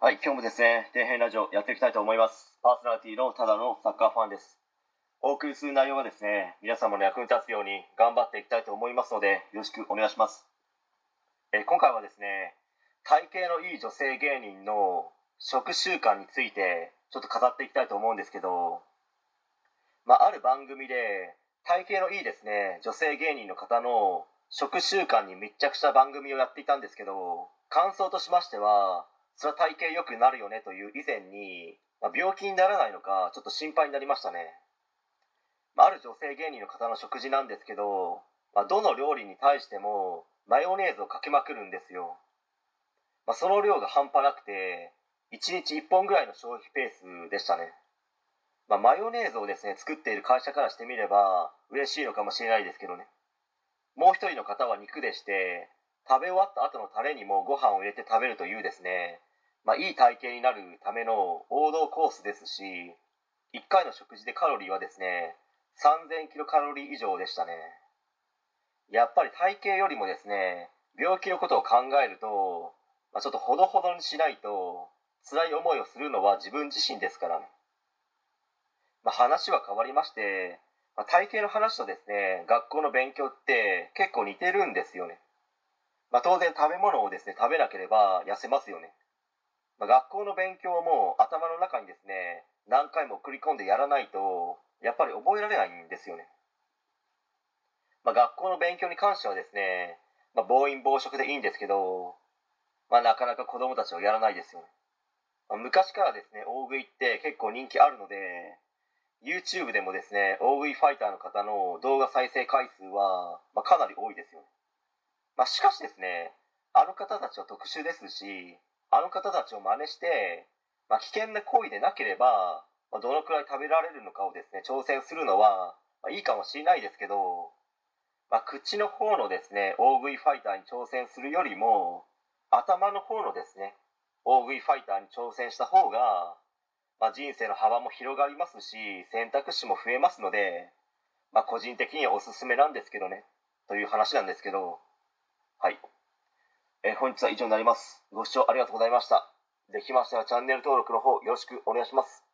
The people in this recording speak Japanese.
はい、今日もですね、底辺ラジオやっていきたいと思います。パーソナリティのただのサッカーファンです。お送りする内容はですね、皆様の役に立つように頑張っていきたいと思いますので、よろしくお願いします。今回はですね、体型のいい女性芸人の食習慣についてちょっと語っていきたいと思うんですけど、ある番組で体型のいいですね、女性芸人の方の食習慣に密着した番組をやっていたんですけど、感想としましては、それは体型良くなるよねという以前に、病気にならないのかちょっと心配になりましたね。ある女性芸人の方の食事なんですけど、どの料理に対してもマヨネーズをかけまくるんですよ。その量が半端なくて、1日1本ぐらいの消費ペースでしたね。マヨネーズをですね、作っている会社からしてみれば嬉しいのかもしれないですけどね。もう一人の方は肉でして、食べ終わった後のタレにもご飯を入れて食べるというですね、いい体型になるための王道コースですし、1回の食事でカロリーはですね、3000キロカロリー以上でしたね。やっぱり体型よりもですね、病気のことを考えると、ちょっとほどほどにしないと辛い思いをするのは自分自身ですからね。話は変わりまして、体型の話とですね、学校の勉強って結構似てるんですよね。当然食べ物をですね、食べなければ痩せますよね。学校の勉強も頭の中にですね、何回も送り込んでやらないと、やっぱり覚えられないんですよね。学校の勉強に関してはですね、暴飲暴食でいいんですけど、なかなか子供たちはやらないですよね。昔からですね、大食いって結構人気あるので、YouTube でもですね、大食いファイターの方の動画再生回数は、かなり多いですよね。しかしですね、あの方たちは特殊ですし、あの方たちを真似して、危険な行為でなければ、どのくらい食べられるのかをですね、挑戦するのは、いいかもしれないですけど、口の方のですね、大食いファイターに挑戦するよりも、頭の方のですね、大食いファイターに挑戦した方が、人生の幅も広がりますし、選択肢も増えますので、個人的にはおすすめなんですけどね、という話なんですけど、はい。本日は以上になります。ご視聴ありがとうございました。できましたらチャンネル登録の方よろしくお願いします。